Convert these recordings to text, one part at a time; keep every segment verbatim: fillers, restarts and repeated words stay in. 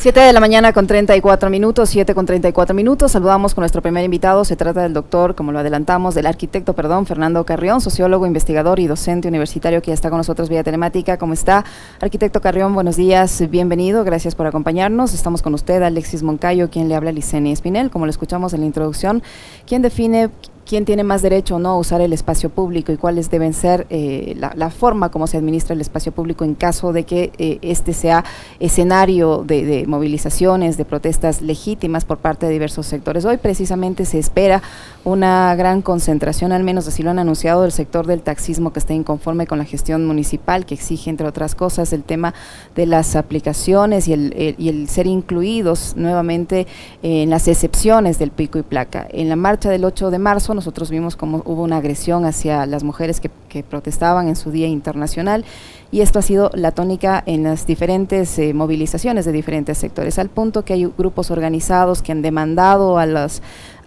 siete de la mañana con treinta y cuatro minutos, siete con treinta y cuatro minutos. Saludamos con nuestro primer invitado. Se trata del doctor, como lo adelantamos, del arquitecto, perdón, Fernando Carrión, sociólogo, investigador y docente universitario que ya está con nosotros vía telemática. ¿Cómo está? Arquitecto Carrión, buenos días, bienvenido, gracias por acompañarnos. Estamos con usted, Alexis Moncayo, quien le habla, Licenia Espinel, como lo escuchamos en la introducción. ¿Quién define quién tiene más derecho o no a usar el espacio público y cuáles deben ser eh, la, la forma como se administra el espacio público en caso de que eh, este sea escenario de, de movilizaciones, de protestas legítimas por parte de diversos sectores? Hoy precisamente se espera una gran concentración, al menos así lo han anunciado, del sector del taxismo, que está inconforme con la gestión municipal, que exige, entre otras cosas, el tema de las aplicaciones y el, el, y el ser incluidos nuevamente en las excepciones del pico y placa. En la marcha del ocho de marzo nosotros vimos cómo hubo una agresión hacia las mujeres que, que protestaban en su Día Internacional, y esto ha sido la tónica en las diferentes eh, movilizaciones de diferentes sectores, al punto que hay grupos organizados que han demandado a las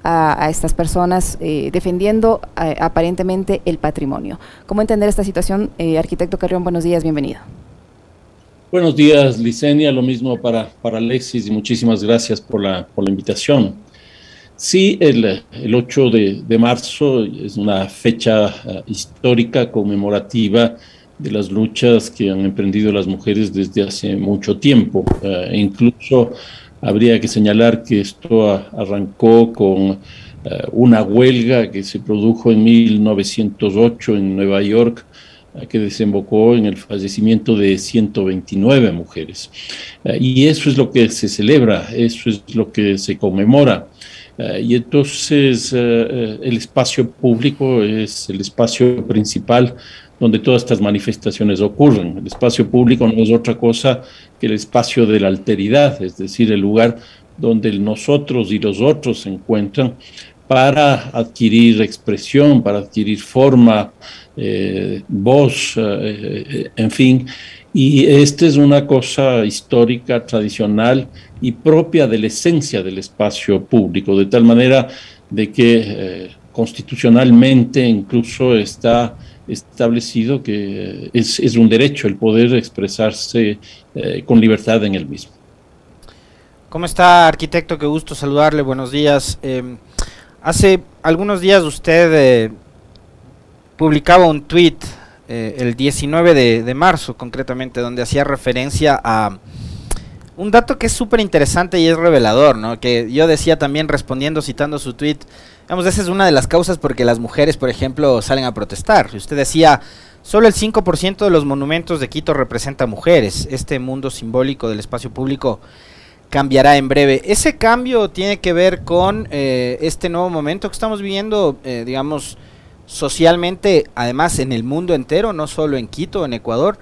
a, a estas personas eh, defendiendo eh, aparentemente el patrimonio. ¿Cómo entender esta situación? Eh, arquitecto Carrión, buenos días, bienvenido. Buenos días, Licenia, lo mismo para, para Alexis, y muchísimas gracias por la, por la invitación. Sí, el, el ocho de marzo es una fecha uh, histórica, conmemorativa de las luchas que han emprendido las mujeres desde hace mucho tiempo. Uh, incluso habría que señalar que esto a, arrancó con uh, una huelga que se produjo en mil novecientos ocho en Nueva York, uh, que desembocó en el fallecimiento de ciento veintinueve mujeres. Uh, y eso es lo que se celebra, eso es lo que se conmemora. Uh, y entonces uh, el espacio público es el espacio principal donde todas estas manifestaciones ocurren. El espacio público no es otra cosa que el espacio de la alteridad, es decir, el lugar donde el nosotros y los otros se encuentran para adquirir expresión, para adquirir forma, eh, voz, eh, en fin. Y esta es una cosa histórica, tradicional y propia de la esencia del espacio público, de tal manera de que eh, constitucionalmente incluso está establecido que es, es un derecho el poder expresarse eh, con libertad en el mismo. ¿Cómo está, arquitecto? Qué gusto saludarle, buenos días. Eh, hace algunos días usted eh, publicaba un tuit, Eh, el diecinueve de marzo concretamente, donde hacía referencia a un dato que es súper interesante y es revelador, ¿no? Que yo decía también, respondiendo, citando su tweet, digamos, esa es una de las causas porque las mujeres, por ejemplo, salen a protestar. Y usted decía, solo el cinco por ciento de los monumentos de Quito representa mujeres. Este mundo simbólico del espacio público cambiará en breve. Ese cambio tiene que ver con eh, este nuevo momento que estamos viviendo, eh, digamos, socialmente, además en el mundo entero, no solo en Quito, en Ecuador.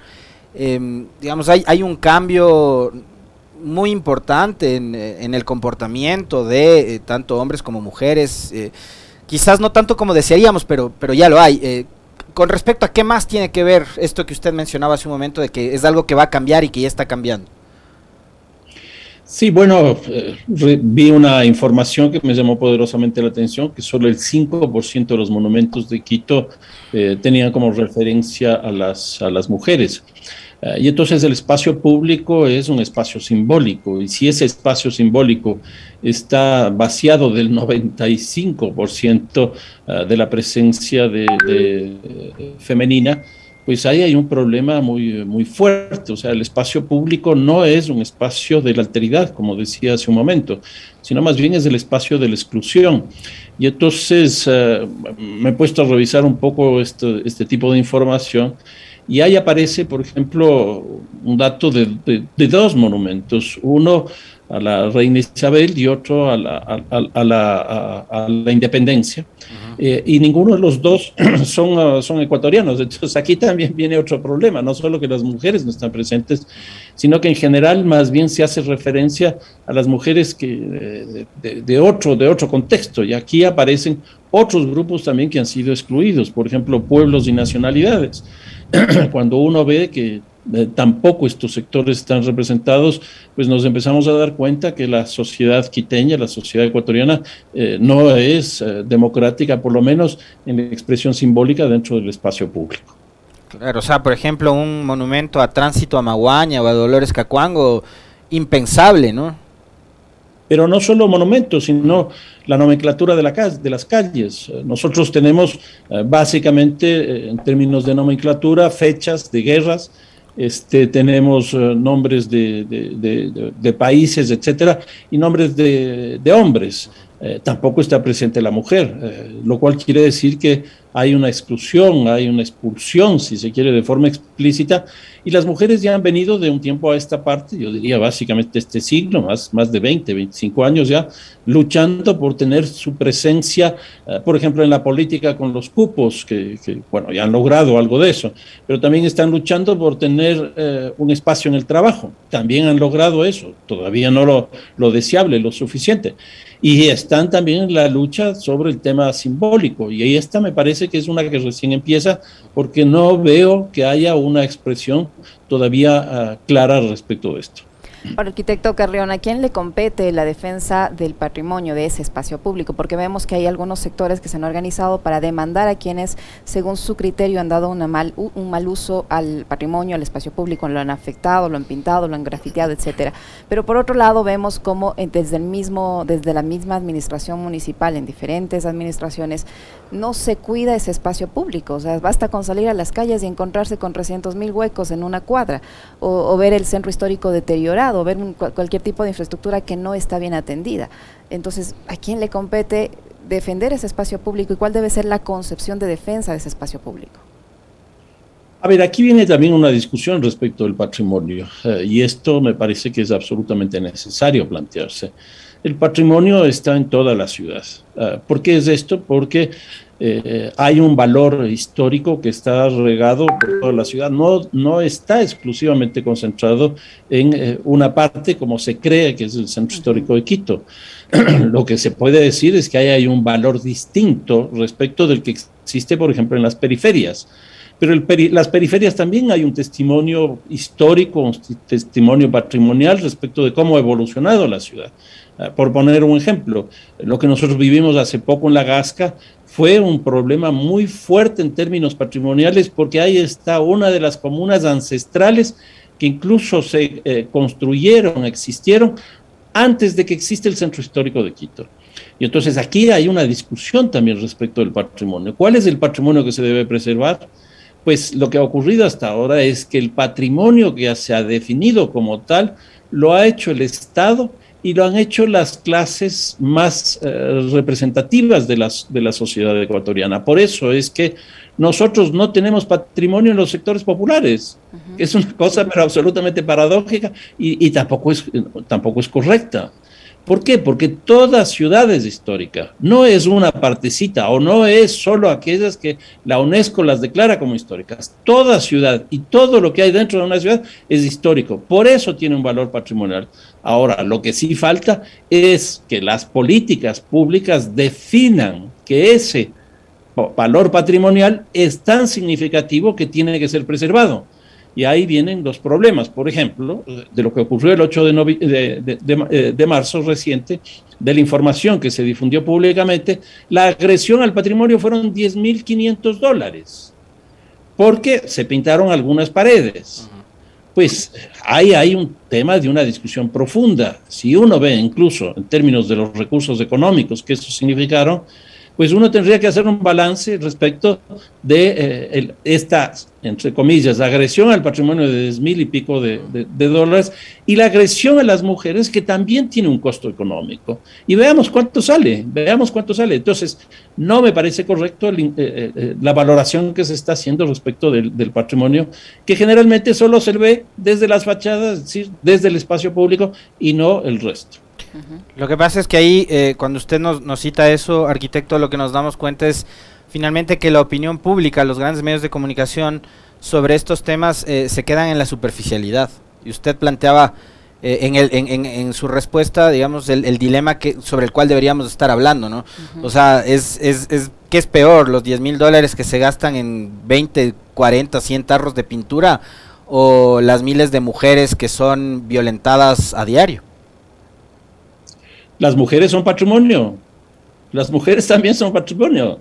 Eh, digamos, hay, hay un cambio muy importante en, en el comportamiento de eh, tanto hombres como mujeres, eh, quizás no tanto como desearíamos, pero, pero ya lo hay. Eh, con respecto a qué más tiene que ver esto que usted mencionaba hace un momento, de que es algo que va a cambiar y que ya está cambiando. Sí, bueno, eh, vi una información que me llamó poderosamente la atención, que solo el cinco por ciento de los monumentos de Quito eh, tenían como referencia a las, a las mujeres. Eh, y entonces el espacio público es un espacio simbólico, y si ese espacio simbólico está vaciado del noventa y cinco por ciento eh, de la presencia de, de, eh, femenina, pues ahí hay un problema muy, muy fuerte. O sea, el espacio público no es un espacio de la alteridad, como decía hace un momento, sino más bien es el espacio de la exclusión. Y entonces uh, me he puesto a revisar un poco este, este tipo de información, y ahí aparece, por ejemplo, un dato de, de, de dos monumentos, uno a la reina Isabel y otro a la, a, a la, a, a la independencia. Uh-huh. eh, y ninguno de los dos son, son ecuatorianos. Entonces aquí también viene otro problema, no solo que las mujeres no están presentes, sino que en general más bien se hace referencia a las mujeres que, de, de, de, otro, de otro contexto, y aquí aparecen otros grupos también que han sido excluidos, por ejemplo, pueblos y nacionalidades. Cuando uno ve que Eh, tampoco estos sectores están representados, pues nos empezamos a dar cuenta que la sociedad quiteña, la sociedad ecuatoriana, eh, no es eh, democrática, por lo menos en la expresión simbólica dentro del espacio público. Claro, o sea, por ejemplo, un monumento a Tránsito Amaguaña o a Dolores Cacuango impensable, ¿no? Pero no solo monumentos, sino la nomenclatura de, la cas de las calles. Nosotros tenemos eh, básicamente, eh, en términos de nomenclatura, fechas de guerras, este, tenemos eh, nombres de, de, de, de países, etcétera, y nombres de, de hombres. Eh, tampoco está presente la mujer, eh, lo cual quiere decir que hay una exclusión, hay una expulsión, si se quiere, de forma explícita, y las mujeres ya han venido de un tiempo a esta parte, yo diría básicamente este siglo, más, más de veinte, veinticinco años ya, luchando por tener su presencia, eh, por ejemplo, en la política con los cupos, que, que bueno, ya han logrado algo de eso, pero también están luchando por tener eh, un espacio en el trabajo, también han logrado eso, todavía no lo, lo deseable, lo suficiente. Y están también en la lucha sobre el tema simbólico, y esta me parece que es una que recién empieza, porque no veo que haya una expresión todavía uh, clara respecto de esto. Ahora, arquitecto Carrión, ¿a quién le compete la defensa del patrimonio de ese espacio público? Porque vemos que hay algunos sectores que se han organizado para demandar a quienes, según su criterio, han dado una mal, un mal uso al patrimonio, al espacio público, lo han afectado, lo han pintado, lo han grafiteado, etcétera. Pero por otro lado vemos cómo desde el mismo, desde la misma administración municipal, en diferentes administraciones, no se cuida ese espacio público. O sea, basta con salir a las calles y encontrarse con trescientos mil huecos en una cuadra, o, o ver el centro histórico deteriorado, o ver un, cualquier tipo de infraestructura que no está bien atendida. Entonces, ¿a quién le compete defender ese espacio público y cuál debe ser la concepción de defensa de ese espacio público? A ver, aquí viene también una discusión respecto del patrimonio, eh, y esto me parece que es absolutamente necesario plantearse. El patrimonio está en toda la ciudad. Eh, ¿Por qué es esto? Porque eh, hay un valor histórico que está regado por toda la ciudad. No, no está exclusivamente concentrado en eh, una parte como se cree que es el Centro Histórico de Quito. Lo que se puede decir es que ahí hay un valor distinto respecto del que existe, por ejemplo, en las periferias. Pero el peri las periferias también hay un testimonio histórico, un testimonio patrimonial respecto de cómo ha evolucionado la ciudad. Por poner un ejemplo, lo que nosotros vivimos hace poco en La Gasca fue un problema muy fuerte en términos patrimoniales, porque ahí está una de las comunas ancestrales que incluso se eh, construyeron, existieron, antes de que existe el Centro Histórico de Quito. Y entonces aquí hay una discusión también respecto del patrimonio. ¿Cuál es el patrimonio que se debe preservar? Pues lo que ha ocurrido hasta ahora es que el patrimonio que ya se ha definido como tal, lo ha hecho el Estado y lo han hecho las clases más eh, representativas de, las, de la sociedad ecuatoriana. Por eso es que nosotros no tenemos patrimonio en los sectores populares. Uh-huh. Es una cosa pero absolutamente paradójica y, y tampoco es, tampoco es correcta. ¿Por qué? Porque toda ciudad es histórica, no es una partecita o no es solo aquellas que la UNESCO las declara como históricas. Toda ciudad y todo lo que hay dentro de una ciudad es histórico, por eso tiene un valor patrimonial. Ahora, lo que sí falta es que las políticas públicas definan que ese valor patrimonial es tan significativo que tiene que ser preservado. Y ahí vienen los problemas, por ejemplo, de lo que ocurrió el ocho de marzo reciente, de la información que se difundió públicamente, la agresión al patrimonio fueron diez mil quinientos dólares, porque se pintaron algunas paredes. Pues ahí hay un tema de una discusión profunda. Si uno ve incluso en términos de los recursos económicos que eso significaron, pues uno tendría que hacer un balance respecto de eh, el, esta, entre comillas, agresión al patrimonio de diez mil y pico de, de, de dólares y la agresión a las mujeres, que también tiene un costo económico. Y veamos cuánto sale, veamos cuánto sale. Entonces, no me parece correcto el, eh, eh, la valoración que se está haciendo respecto del, del patrimonio, que generalmente solo se ve desde las fachadas, es decir, desde el espacio público y no el resto. Uh-huh. Lo que pasa es que ahí, eh, cuando usted nos, nos cita eso, arquitecto, lo que nos damos cuenta es finalmente que la opinión pública, los grandes medios de comunicación sobre estos temas eh, se quedan en la superficialidad. Y usted planteaba eh, en, el, en, en, en su respuesta, digamos, el, el dilema que, sobre el cual deberíamos estar hablando, ¿no? Uh-huh. O sea, es, es, es, ¿qué es peor? ¿Los diez mil dólares que se gastan en veinte, cuarenta, cien tarros de pintura o las miles de mujeres que son violentadas a diario? Las mujeres son patrimonio, las mujeres también son patrimonio.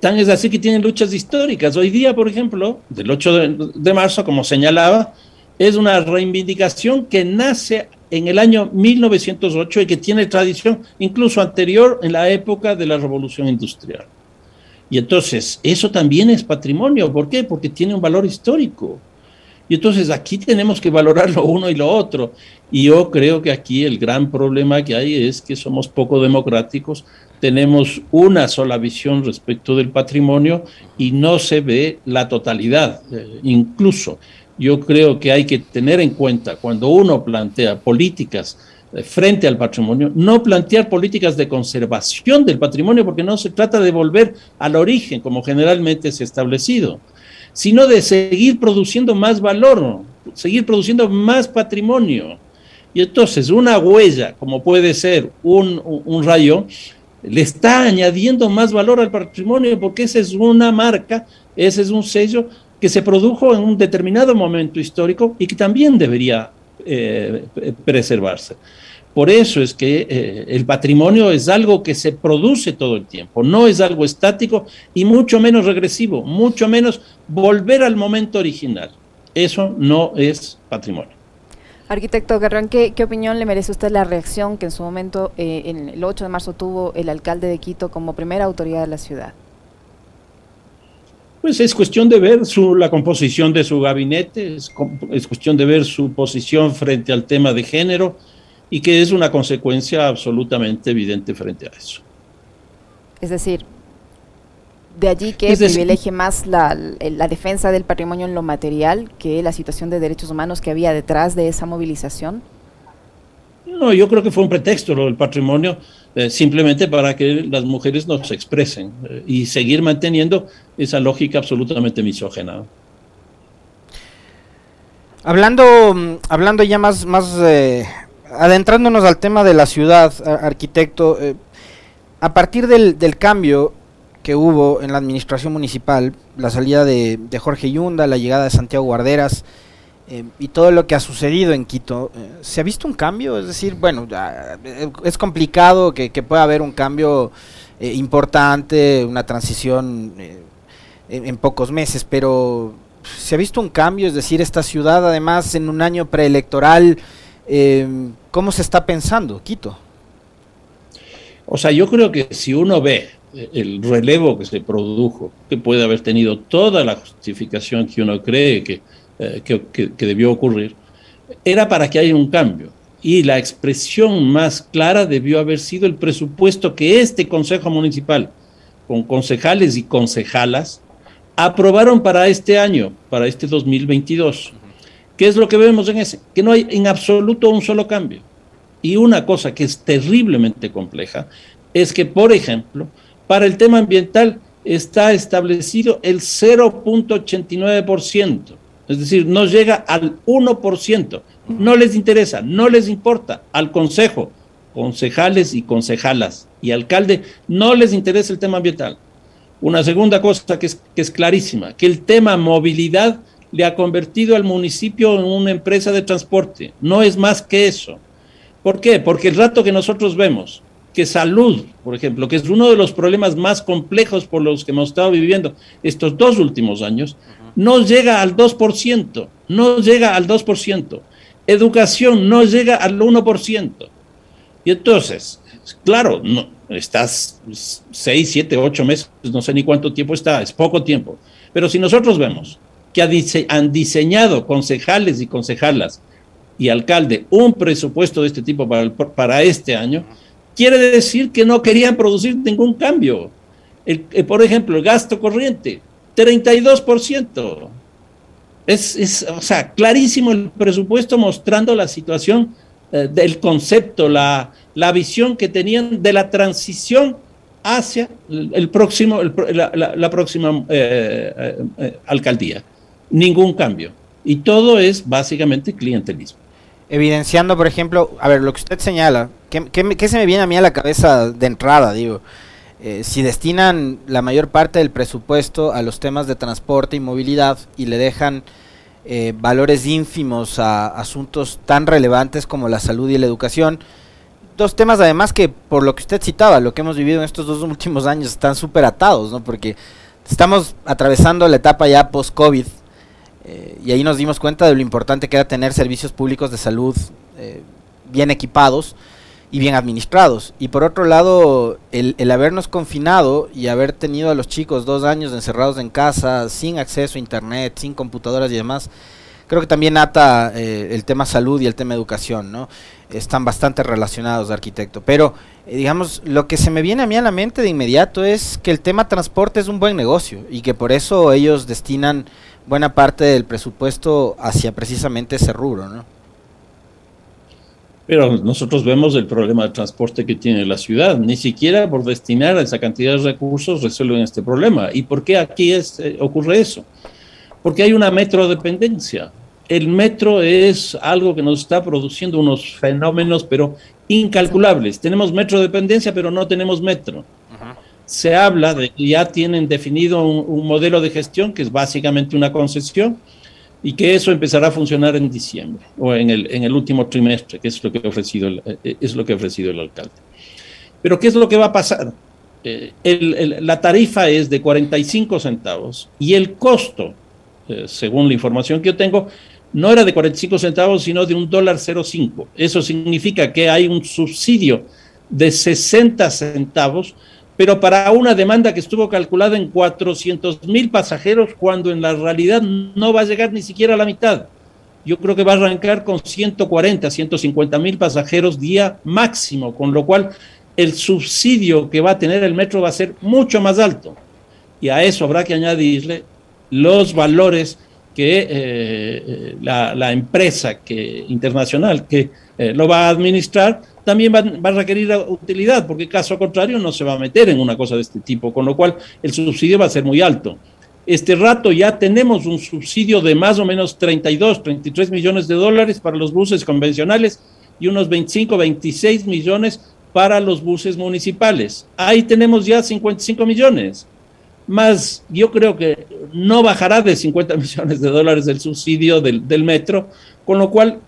Tan es así que tienen luchas históricas. Hoy día, por ejemplo, del ocho de marzo, como señalaba, es una reivindicación que nace en el año mil novecientos ocho y que tiene tradición incluso anterior, en la época de la Revolución Industrial. Y entonces, eso también es patrimonio. ¿Por qué? Porque tiene un valor histórico. Y entonces aquí tenemos que valorar lo uno y lo otro. Y yo creo que aquí el gran problema que hay es que somos poco democráticos, tenemos una sola visión respecto del patrimonio y no se ve la totalidad. Eh, incluso yo creo que hay que tener en cuenta, cuando uno plantea políticas eh, frente al patrimonio, no plantear políticas de conservación del patrimonio, porque no se trata de volver al origen, como generalmente se ha establecido, sino de seguir produciendo más valor, seguir produciendo más patrimonio. Y entonces una huella, como puede ser un, un rayo, le está añadiendo más valor al patrimonio, porque esa es una marca, ese es un sello que se produjo en un determinado momento histórico y que también debería eh, preservarse. Por eso es que eh, el patrimonio es algo que se produce todo el tiempo, no es algo estático y mucho menos regresivo, mucho menos volver al momento original. Eso no es patrimonio. Arquitecto Carrión, ¿qué, ¿qué opinión le merece usted la reacción que en su momento, eh, en el ocho de marzo, tuvo el alcalde de Quito como primera autoridad de la ciudad? Pues es cuestión de ver su, la composición de su gabinete, es, es cuestión de ver su posición frente al tema de género, y que es una consecuencia absolutamente evidente frente a eso. Es decir, de allí que decir, privilegie más la, la defensa del patrimonio en lo material que la situación de derechos humanos que había detrás de esa movilización. No, yo creo que fue un pretexto lo del patrimonio, eh, simplemente para que las mujeres nos expresen eh, y seguir manteniendo esa lógica absolutamente misógena. Hablando, hablando ya más... más eh... adentrándonos al tema de la ciudad, arquitecto, eh, a partir del, del cambio que hubo en la administración municipal, la salida de, de Jorge Yunda, la llegada de Santiago Guarderas eh, y todo lo que ha sucedido en Quito, eh, ¿se ha visto un cambio? Es decir, bueno, ya, es complicado que, que pueda haber un cambio eh, importante, una transición eh, en, en pocos meses, pero ¿se ha visto un cambio? Es decir, esta ciudad además en un año preelectoral, eh, ¿cómo se está pensando Quito? O sea, yo creo que si uno ve el relevo que se produjo, que puede haber tenido toda la justificación que uno cree que, eh, que, que, que debió ocurrir, era para que haya un cambio. Y la expresión más clara debió haber sido el presupuesto que este Consejo Municipal, con concejales y concejalas, aprobaron para este año, para este dos mil veintidós. ¿Qué es lo que vemos en ese? Que no hay en absoluto un solo cambio. Y una cosa que es terriblemente compleja es que, por ejemplo, para el tema ambiental está establecido el cero punto ochenta y nueve por ciento. Es decir, no llega al uno por ciento. No les interesa, no les importa. Al Consejo, concejales y concejalas y alcalde, no les interesa el tema ambiental. Una segunda cosa que es, que es clarísima, que el tema movilidad le ha convertido al municipio en una empresa de transporte. No es más que eso. ¿Por qué? Porque el rato que nosotros vemos que salud, por ejemplo, que es uno de los problemas más complejos por los que hemos estado viviendo estos dos últimos años, uh-huh, no llega al dos por ciento, no llega al dos por ciento. Educación no llega al uno por ciento. Y entonces, claro, no, estás seis, siete, ocho meses, no sé ni cuánto tiempo está, es poco tiempo. Pero si nosotros vemos que han diseñado concejales y concejalas y alcalde un presupuesto de este tipo para, el, para este año, quiere decir que no querían producir ningún cambio. El, el, por ejemplo, el gasto corriente, treinta y dos por ciento. Es, es, o sea, clarísimo el presupuesto mostrando la situación eh, del concepto, la, la visión que tenían de la transición hacia el, el próximo, el, la, la, la próxima eh, eh, alcaldía. Ningún cambio. Y todo es básicamente clientelismo. Evidenciando, por ejemplo, a ver, lo que usted señala, ¿qué, qué, qué se me viene a mí a la cabeza de entrada? Digo, eh, si destinan la mayor parte del presupuesto a los temas de transporte y movilidad y le dejan eh, valores ínfimos a asuntos tan relevantes como la salud y la educación, dos temas además que, por lo que usted citaba, lo que hemos vivido en estos dos últimos años, están súper atados, ¿no? Porque estamos atravesando la etapa ya post-COVID, Eh, y ahí nos dimos cuenta de lo importante que era tener servicios públicos de salud eh, bien equipados y bien administrados. Y por otro lado, el, el habernos confinado y haber tenido a los chicos dos años encerrados en casa, sin acceso a internet, sin computadoras y demás, creo que también ata eh, el tema salud y el tema educación, ¿no? Están bastante relacionados, arquitecto. Pero, eh, digamos, lo que se me viene a mí a la mente de inmediato es que el tema transporte es un buen negocio y que por eso ellos destinan buena parte del presupuesto hacia precisamente ese rubro, ¿no? Pero nosotros vemos el problema de transporte que tiene la ciudad. Ni siquiera por destinar esa cantidad de recursos resuelven este problema. ¿Y por qué aquí es, eh, ocurre eso? Porque hay una metrodependencia. El metro es algo que nos está produciendo unos fenómenos, pero incalculables. Tenemos metrodependencia, pero no tenemos metro. Ajá. Se habla de que ya tienen definido un, un modelo de gestión, que es básicamente una concesión, y que eso empezará a funcionar en diciembre o en el, en el último trimestre, que es lo que ha ofrecido el, es lo que ha ofrecido el alcalde. Pero ¿qué es lo que va a pasar? Eh, el, el, la tarifa es de cuarenta y cinco centavos y el costo, eh, según la información que yo tengo, no era de cuarenta y cinco centavos, sino de un dólar cero cinco. Eso significa que hay un subsidio de sesenta centavos, pero para una demanda que estuvo calculada en cuatrocientos mil pasajeros, cuando en la realidad no va a llegar ni siquiera a la mitad. Yo creo que va a arrancar con ciento cuarenta, ciento cincuenta mil pasajeros día máximo, con lo cual el subsidio que va a tener el metro va a ser mucho más alto. Y a eso habrá que añadirle los valores que eh, la, la empresa que, internacional que eh, lo va a administrar también va, va a requerir utilidad, porque caso contrario no se va a meter en una cosa de este tipo, con lo cual el subsidio va a ser muy alto. Este rato ya tenemos un subsidio de más o menos treinta y dos, treinta y tres millones de dólares para los buses convencionales y unos veinticinco, veintiséis millones para los buses municipales. Ahí tenemos ya cincuenta y cinco millones. Más, yo creo que no bajará de cincuenta millones de dólares el subsidio del, del metro, con lo cual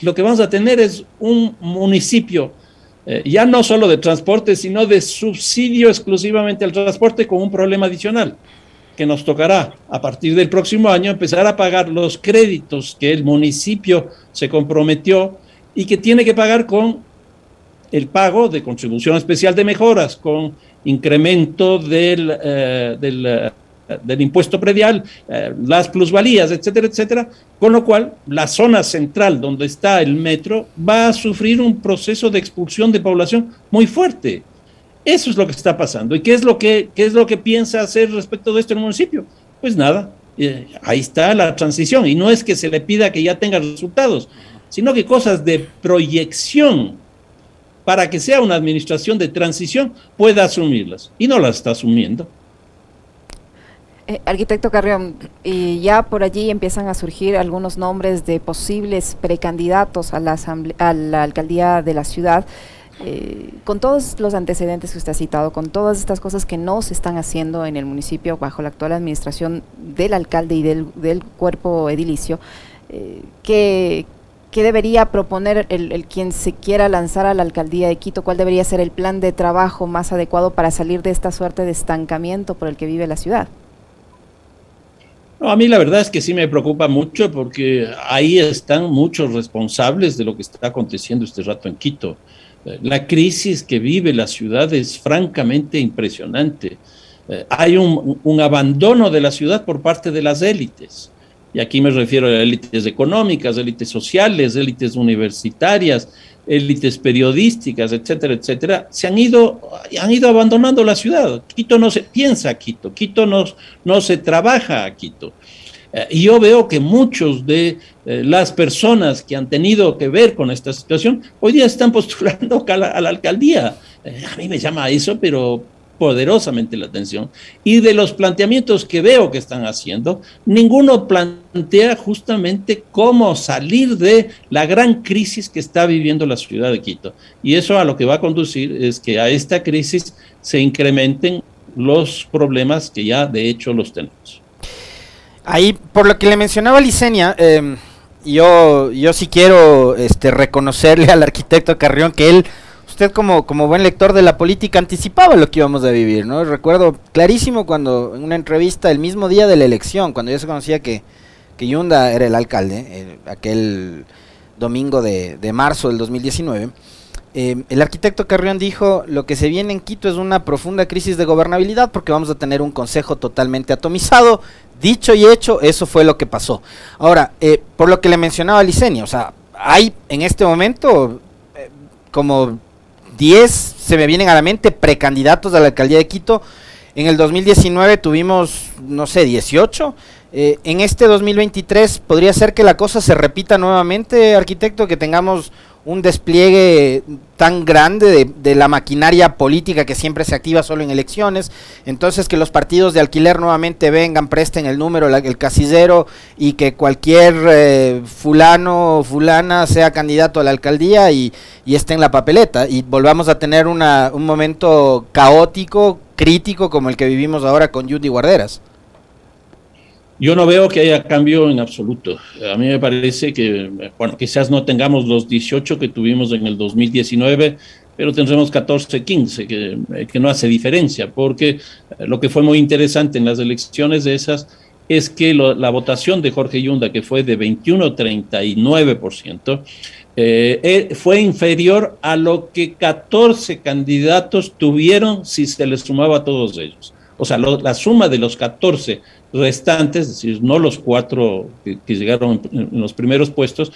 lo que vamos a tener es un municipio eh, ya no solo de transporte, sino de subsidio exclusivamente al transporte, con un problema adicional, que nos tocará a partir del próximo año empezar a pagar los créditos que el municipio se comprometió y que tiene que pagar con el pago de contribución especial de mejoras, con incremento del, eh, del eh, del impuesto predial, eh, las plusvalías, etcétera, etcétera, con lo cual la zona central donde está el metro va a sufrir un proceso de expulsión de población muy fuerte. Eso es lo que está pasando. ¿Y qué es lo que, qué es lo que piensa hacer respecto de esto el municipio? Pues nada, eh, ahí está la transición, y no es que se le pida que ya tenga resultados, sino que cosas de proyección para que sea una administración de transición pueda asumirlas, y no las está asumiendo. Eh, arquitecto Carrión, eh, ya por allí empiezan a surgir algunos nombres de posibles precandidatos a la, asamble a la alcaldía de la ciudad, eh, con todos los antecedentes que usted ha citado, con todas estas cosas que no se están haciendo en el municipio bajo la actual administración del alcalde y del, del cuerpo edilicio, eh, ¿qué, qué debería proponer el, el quien se quiera lanzar a la alcaldía de Quito? ¿Cuál debería ser el plan de trabajo más adecuado para salir de esta suerte de estancamiento por el que vive la ciudad? No, a mí la verdad es que sí me preocupa mucho, porque ahí están muchos responsables de lo que está aconteciendo este rato en Quito. La crisis que vive la ciudad es francamente impresionante. Eh, hay un, un abandono de la ciudad por parte de las élites. Y aquí me refiero a élites económicas, élites sociales, élites universitarias, élites periodísticas, etcétera, etcétera. Se han ido, han ido abandonando la ciudad. Quito no se piensa a Quito, Quito no, no se trabaja a Quito. Eh, y yo veo que muchos de eh, las personas que han tenido que ver con esta situación, hoy día están postulando a la, a la alcaldía. Eh, a mí me llama eso, pero poderosamente la atención. Y de los planteamientos que veo que están haciendo, ninguno plantea justamente cómo salir de la gran crisis que está viviendo la ciudad de Quito. Y eso a lo que va a conducir es que a esta crisis se incrementen los problemas que ya de hecho los tenemos. Ahí, por lo que le mencionaba Licenia, eh, yo, yo sí quiero este, reconocerle al arquitecto Carrión que él, usted como, como buen lector de la política, anticipaba lo que íbamos a vivir, ¿no? Recuerdo clarísimo cuando en una entrevista el mismo día de la elección, cuando ya se conocía que, que Yunda era el alcalde, eh, aquel domingo de, de marzo del dos mil diecinueve, eh, el arquitecto Carrión dijo, lo que se viene en Quito es una profunda crisis de gobernabilidad porque vamos a tener un consejo totalmente atomizado. Dicho y hecho, eso fue lo que pasó. Ahora, eh, por lo que le mencionaba a Licenia, o sea, hay en este momento eh, como diez, se me vienen a la mente, precandidatos a la alcaldía de Quito. En el dos mil diecinueve tuvimos, no sé, dieciocho. Eh, en este dos mil veintitrés podría ser que la cosa se repita nuevamente, arquitecto, que tengamos un despliegue tan grande de, de la maquinaria política que siempre se activa solo en elecciones, entonces que los partidos de alquiler nuevamente vengan, presten el número, la, el casillero, y que cualquier eh, fulano o fulana sea candidato a la alcaldía y, y esté en la papeleta, y volvamos a tener una, un momento caótico, crítico, como el que vivimos ahora con Yunda y Guarderas. Yo no veo que haya cambio en absoluto. A mí me parece que, bueno, quizás no tengamos los dieciocho que tuvimos en el dos mil diecinueve, pero tendremos catorce, quince, que, que no hace diferencia, porque lo que fue muy interesante en las elecciones de esas es que lo, la votación de Jorge Yunda, que fue de veintiuno a treinta y nueve por ciento, eh, fue inferior a lo que catorce candidatos tuvieron si se les sumaba a todos ellos. O sea, lo, la suma de los catorce restantes, es decir, no los cuatro que, que llegaron en los primeros puestos,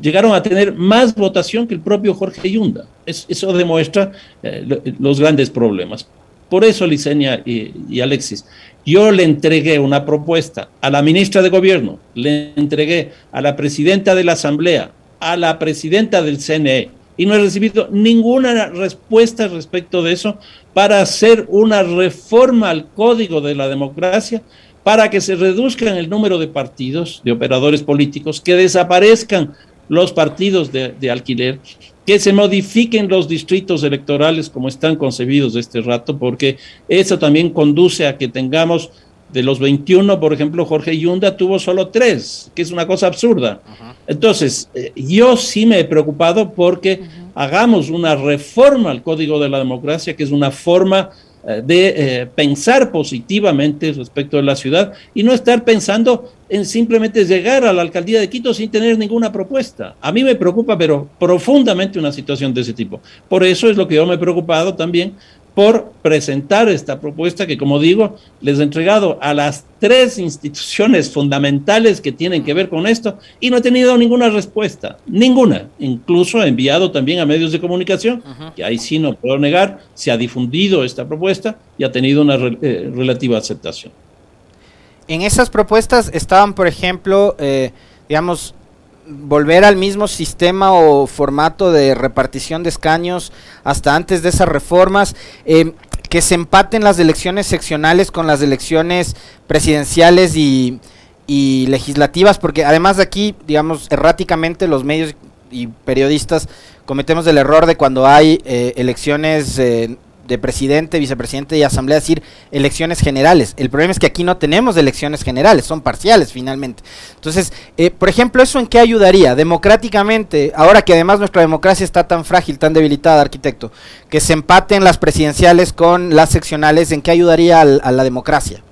llegaron a tener más votación que el propio Jorge Yunda. Es, eso demuestra eh, los grandes problemas. Por eso, Licenia y, y Alexis, yo le entregué una propuesta a la ministra de Gobierno, le entregué a la presidenta de la Asamblea, a la presidenta del C N E, y no he recibido ninguna respuesta respecto de eso para hacer una reforma al Código de la Democracia para que se reduzcan el número de partidos, de operadores políticos, que desaparezcan los partidos de, de alquiler, que se modifiquen los distritos electorales como están concebidos de este rato, porque eso también conduce a que tengamos de los veintiuno, por ejemplo, Jorge Yunda tuvo solo tres, que es una cosa absurda. Ajá. Entonces, yo sí me he preocupado porque Ajá. hagamos una reforma al Código de la Democracia, que es una forma de eh, pensar positivamente respecto de la ciudad y no estar pensando en simplemente llegar a la alcaldía de Quito sin tener ninguna propuesta. A mí me preocupa, pero profundamente, una situación de ese tipo. Por eso es lo que yo me he preocupado también por presentar esta propuesta que, como digo, les he entregado a las tres instituciones fundamentales que tienen que ver con esto y no he tenido ninguna respuesta, ninguna. Incluso he enviado también a medios de comunicación, Ajá. que ahí sí no puedo negar, se ha difundido esta propuesta y ha tenido una re- eh, relativa aceptación. En esas propuestas estaban, por ejemplo, eh, digamos, volver al mismo sistema o formato de repartición de escaños hasta antes de esas reformas, eh, que se empaten las elecciones seccionales con las elecciones presidenciales y, y legislativas, porque además de aquí, digamos, erráticamente los medios y periodistas cometemos el error de cuando hay eh, elecciones eh, de presidente, vicepresidente y asamblea, es decir, elecciones generales. El problema es que aquí no tenemos elecciones generales, son parciales finalmente. Entonces, eh, por ejemplo, ¿eso en qué ayudaría? Democráticamente, ahora que además nuestra democracia está tan frágil, tan debilitada, arquitecto, que se empaten las presidenciales con las seccionales, ¿en qué ayudaría al, a la democracia?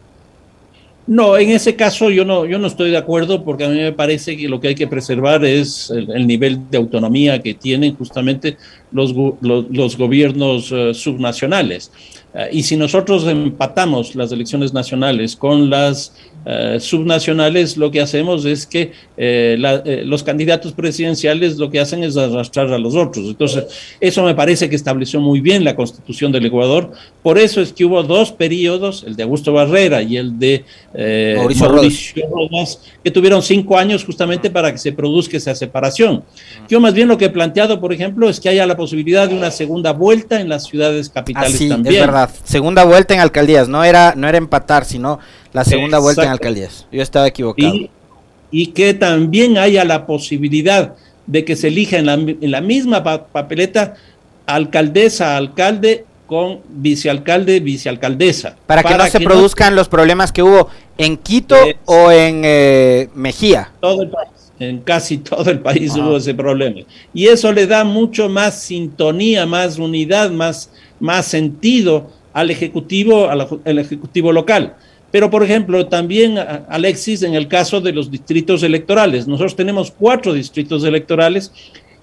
No, en ese caso yo no, yo no estoy de acuerdo porque a mí me parece que lo que hay que preservar es el, el nivel de autonomía que tienen justamente los, los, los gobiernos uh, subnacionales. Uh, y si nosotros empatamos las elecciones nacionales con las uh, subnacionales, lo que hacemos es que eh, la, eh, los candidatos presidenciales lo que hacen es arrastrar a los otros. Entonces, eso me parece que estableció muy bien la Constitución del Ecuador. Por eso es que hubo dos periodos, el de Augusto Barrera y el de Eh, Mauricio, Mauricio Rodas, que tuvieron cinco años justamente para que se produzca esa separación. Yo más bien lo que he planteado, por ejemplo, es que haya la posibilidad de una segunda vuelta en las ciudades capitales. Ah, sí, también. Es verdad, segunda vuelta en alcaldías, no era, no era empatar, sino la segunda Exacto. vuelta en alcaldías. Yo estaba equivocado. Y, y que también haya la posibilidad de que se elija en la, en la misma pa- papeleta alcaldesa, alcalde, con vicealcalde, vicealcaldesa. Para que para no se que produzcan no... los problemas que hubo en Quito es... o en eh, Mejía. Todo el país, en casi todo el país ah. hubo ese problema. Y eso le da mucho más sintonía, más unidad, más, más sentido al ejecutivo, al, al ejecutivo local. Pero, por ejemplo, también, Alexis, en el caso de los distritos electorales, nosotros tenemos cuatro distritos electorales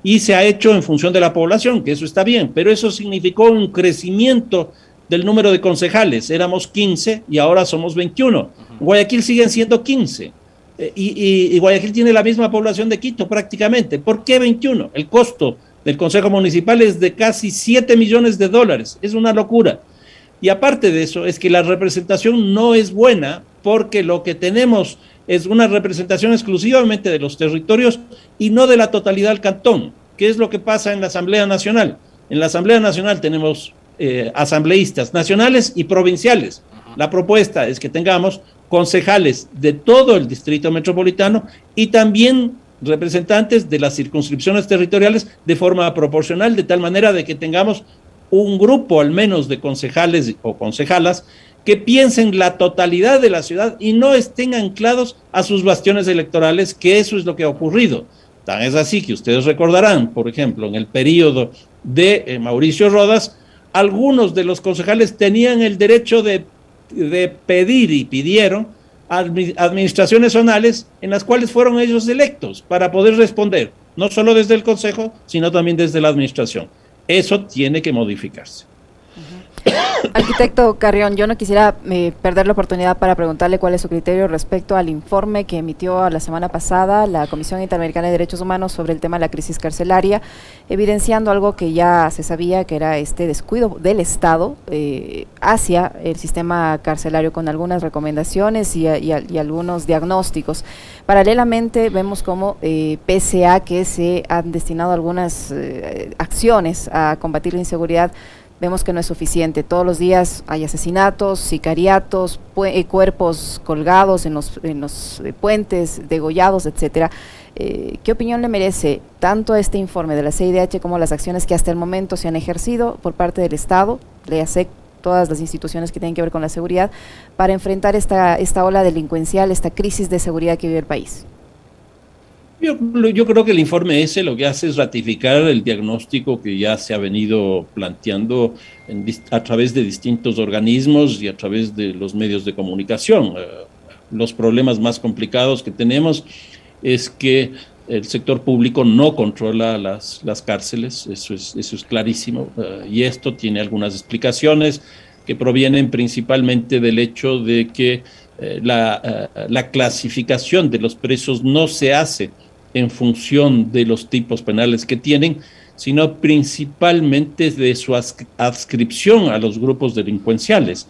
y se ha hecho en función de la población, que eso está bien, pero eso significó un crecimiento del número de concejales. Éramos quince y ahora somos veintiuno. Guayaquil siguen siendo quince eh, y, y, y Guayaquil tiene la misma población de Quito prácticamente. ¿Por qué veintiuno? El costo del Consejo Municipal es de casi siete millones de dólares. Es una locura. Y aparte de eso, es que la representación no es buena, porque lo que tenemos es una representación exclusivamente de los territorios y no de la totalidad del cantón, que es lo que pasa en la Asamblea Nacional. En la Asamblea Nacional tenemos eh, asambleístas nacionales y provinciales. La propuesta es que tengamos concejales de todo el distrito metropolitano y también representantes de las circunscripciones territoriales de forma proporcional, de tal manera de que tengamos un grupo al menos de concejales o concejalas que piensen la totalidad de la ciudad y no estén anclados a sus bastiones electorales, que eso es lo que ha ocurrido. Tan es así que ustedes recordarán, por ejemplo, en el periodo de eh, Mauricio Rodas, algunos de los concejales tenían el derecho de, de pedir y pidieron administraciones zonales en las cuales fueron ellos electos para poder responder, no solo desde el Consejo, sino también desde la administración. Eso tiene que modificarse. Uh-huh. Arquitecto Carrión, yo no quisiera eh, perder la oportunidad para preguntarle cuál es su criterio respecto al informe que emitió la semana pasada la Comisión Interamericana de Derechos Humanos sobre el tema de la crisis carcelaria, evidenciando algo que ya se sabía, que era este descuido del Estado eh, hacia el sistema carcelario, con algunas recomendaciones y, y, y algunos diagnósticos. Paralelamente vemos cómo, eh, pese a que se han destinado algunas eh, acciones a combatir la inseguridad, vemos que no es suficiente. Todos los días hay asesinatos, sicariatos, cuerpos colgados en los, en los puentes, degollados, etcétera. Eh, ¿Qué opinión le merece tanto este informe de la C I D H como las acciones que hasta el momento se han ejercido por parte del Estado, léase todas las instituciones que tienen que ver con la seguridad, para enfrentar esta, esta ola delincuencial, esta crisis de seguridad que vive el país? Yo, yo creo que el informe ese lo que hace es ratificar el diagnóstico que ya se ha venido planteando en, a través de distintos organismos y a través de los medios de comunicación. Eh, los problemas más complicados que tenemos es que el sector público no controla las, las cárceles, eso es, eso es clarísimo, eh, y esto tiene algunas explicaciones que provienen principalmente del hecho de que eh, la, eh, la clasificación de los presos no se hace en función de los tipos penales que tienen, sino principalmente de su adscripción a los grupos delincuenciales.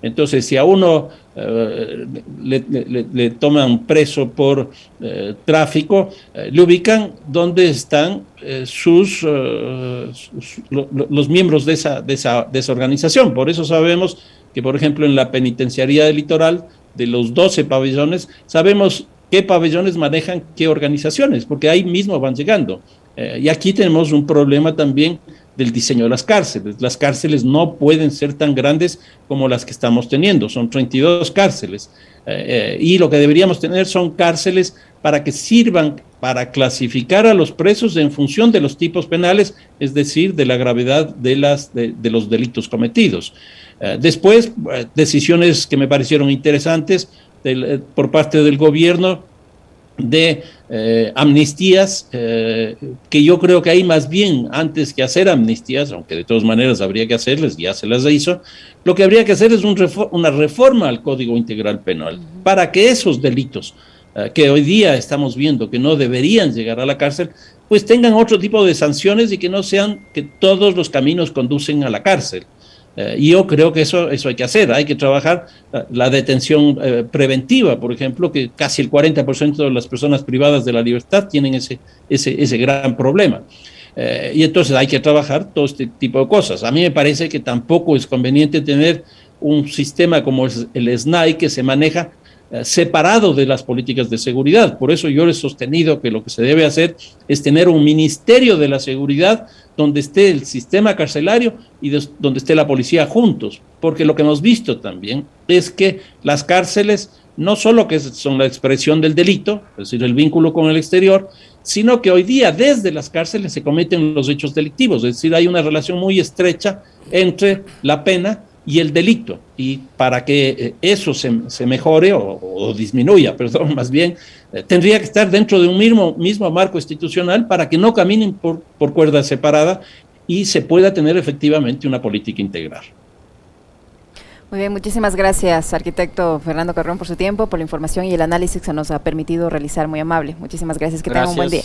Entonces, si a uno eh, le, le, le toman preso por eh, tráfico, eh, le ubican dónde están eh, sus, eh, sus lo, los miembros de esa, de, esa, de esa organización. Por eso sabemos que, por ejemplo, en la penitenciaría del Litoral, de los doce pabellones, sabemos qué pabellones manejan qué organizaciones, porque ahí mismo van llegando. Eh, y aquí tenemos un problema también del diseño de las cárceles. Las cárceles no pueden ser tan grandes como las que estamos teniendo. Son treinta y dos cárceles. Eh, eh, y lo que deberíamos tener son cárceles para que sirvan para clasificar a los presos en función de los tipos penales, es decir, de la gravedad de, las, de, de los delitos cometidos. Eh, después, eh, decisiones que me parecieron interesantes del, eh, por parte del gobierno, de eh, amnistías, eh, que yo creo que hay más bien, antes que hacer amnistías, aunque de todas maneras habría que hacerlas, ya se las hizo, lo que habría que hacer es un refor- una reforma al Código Integral Penal, uh-huh, para que esos delitos eh, que hoy día estamos viendo que no deberían llegar a la cárcel, pues tengan otro tipo de sanciones y que no sean que todos los caminos conducen a la cárcel. Eh, y yo creo que eso, eso hay que hacer, hay que trabajar la, la detención eh, preventiva, por ejemplo, que casi el cuarenta por ciento de las personas privadas de la libertad tienen ese, ese, ese gran problema. Eh, y entonces hay que trabajar todo este tipo de cosas. A mí me parece que tampoco es conveniente tener un sistema como el SNAI que se maneja eh, separado de las políticas de seguridad. Por eso yo he sostenido que lo que se debe hacer es tener un ministerio de la seguridad donde esté el sistema carcelario y de, donde esté la policía juntos, porque lo que hemos visto también es que las cárceles no solo que son la expresión del delito, es decir, el vínculo con el exterior, sino que hoy día desde las cárceles se cometen los hechos delictivos, es decir, hay una relación muy estrecha entre la pena y el delito. Y para que eso se, se mejore o, o disminuya, perdón, más bien, eh, tendría que estar dentro de un mismo, mismo marco institucional para que no caminen por, por cuerda separada y se pueda tener efectivamente una política integral. Muy bien, muchísimas gracias, arquitecto Fernando Carrión, por su tiempo, por la información y el análisis que nos ha permitido realizar. Muy amable. Muchísimas gracias, que tenga un buen día.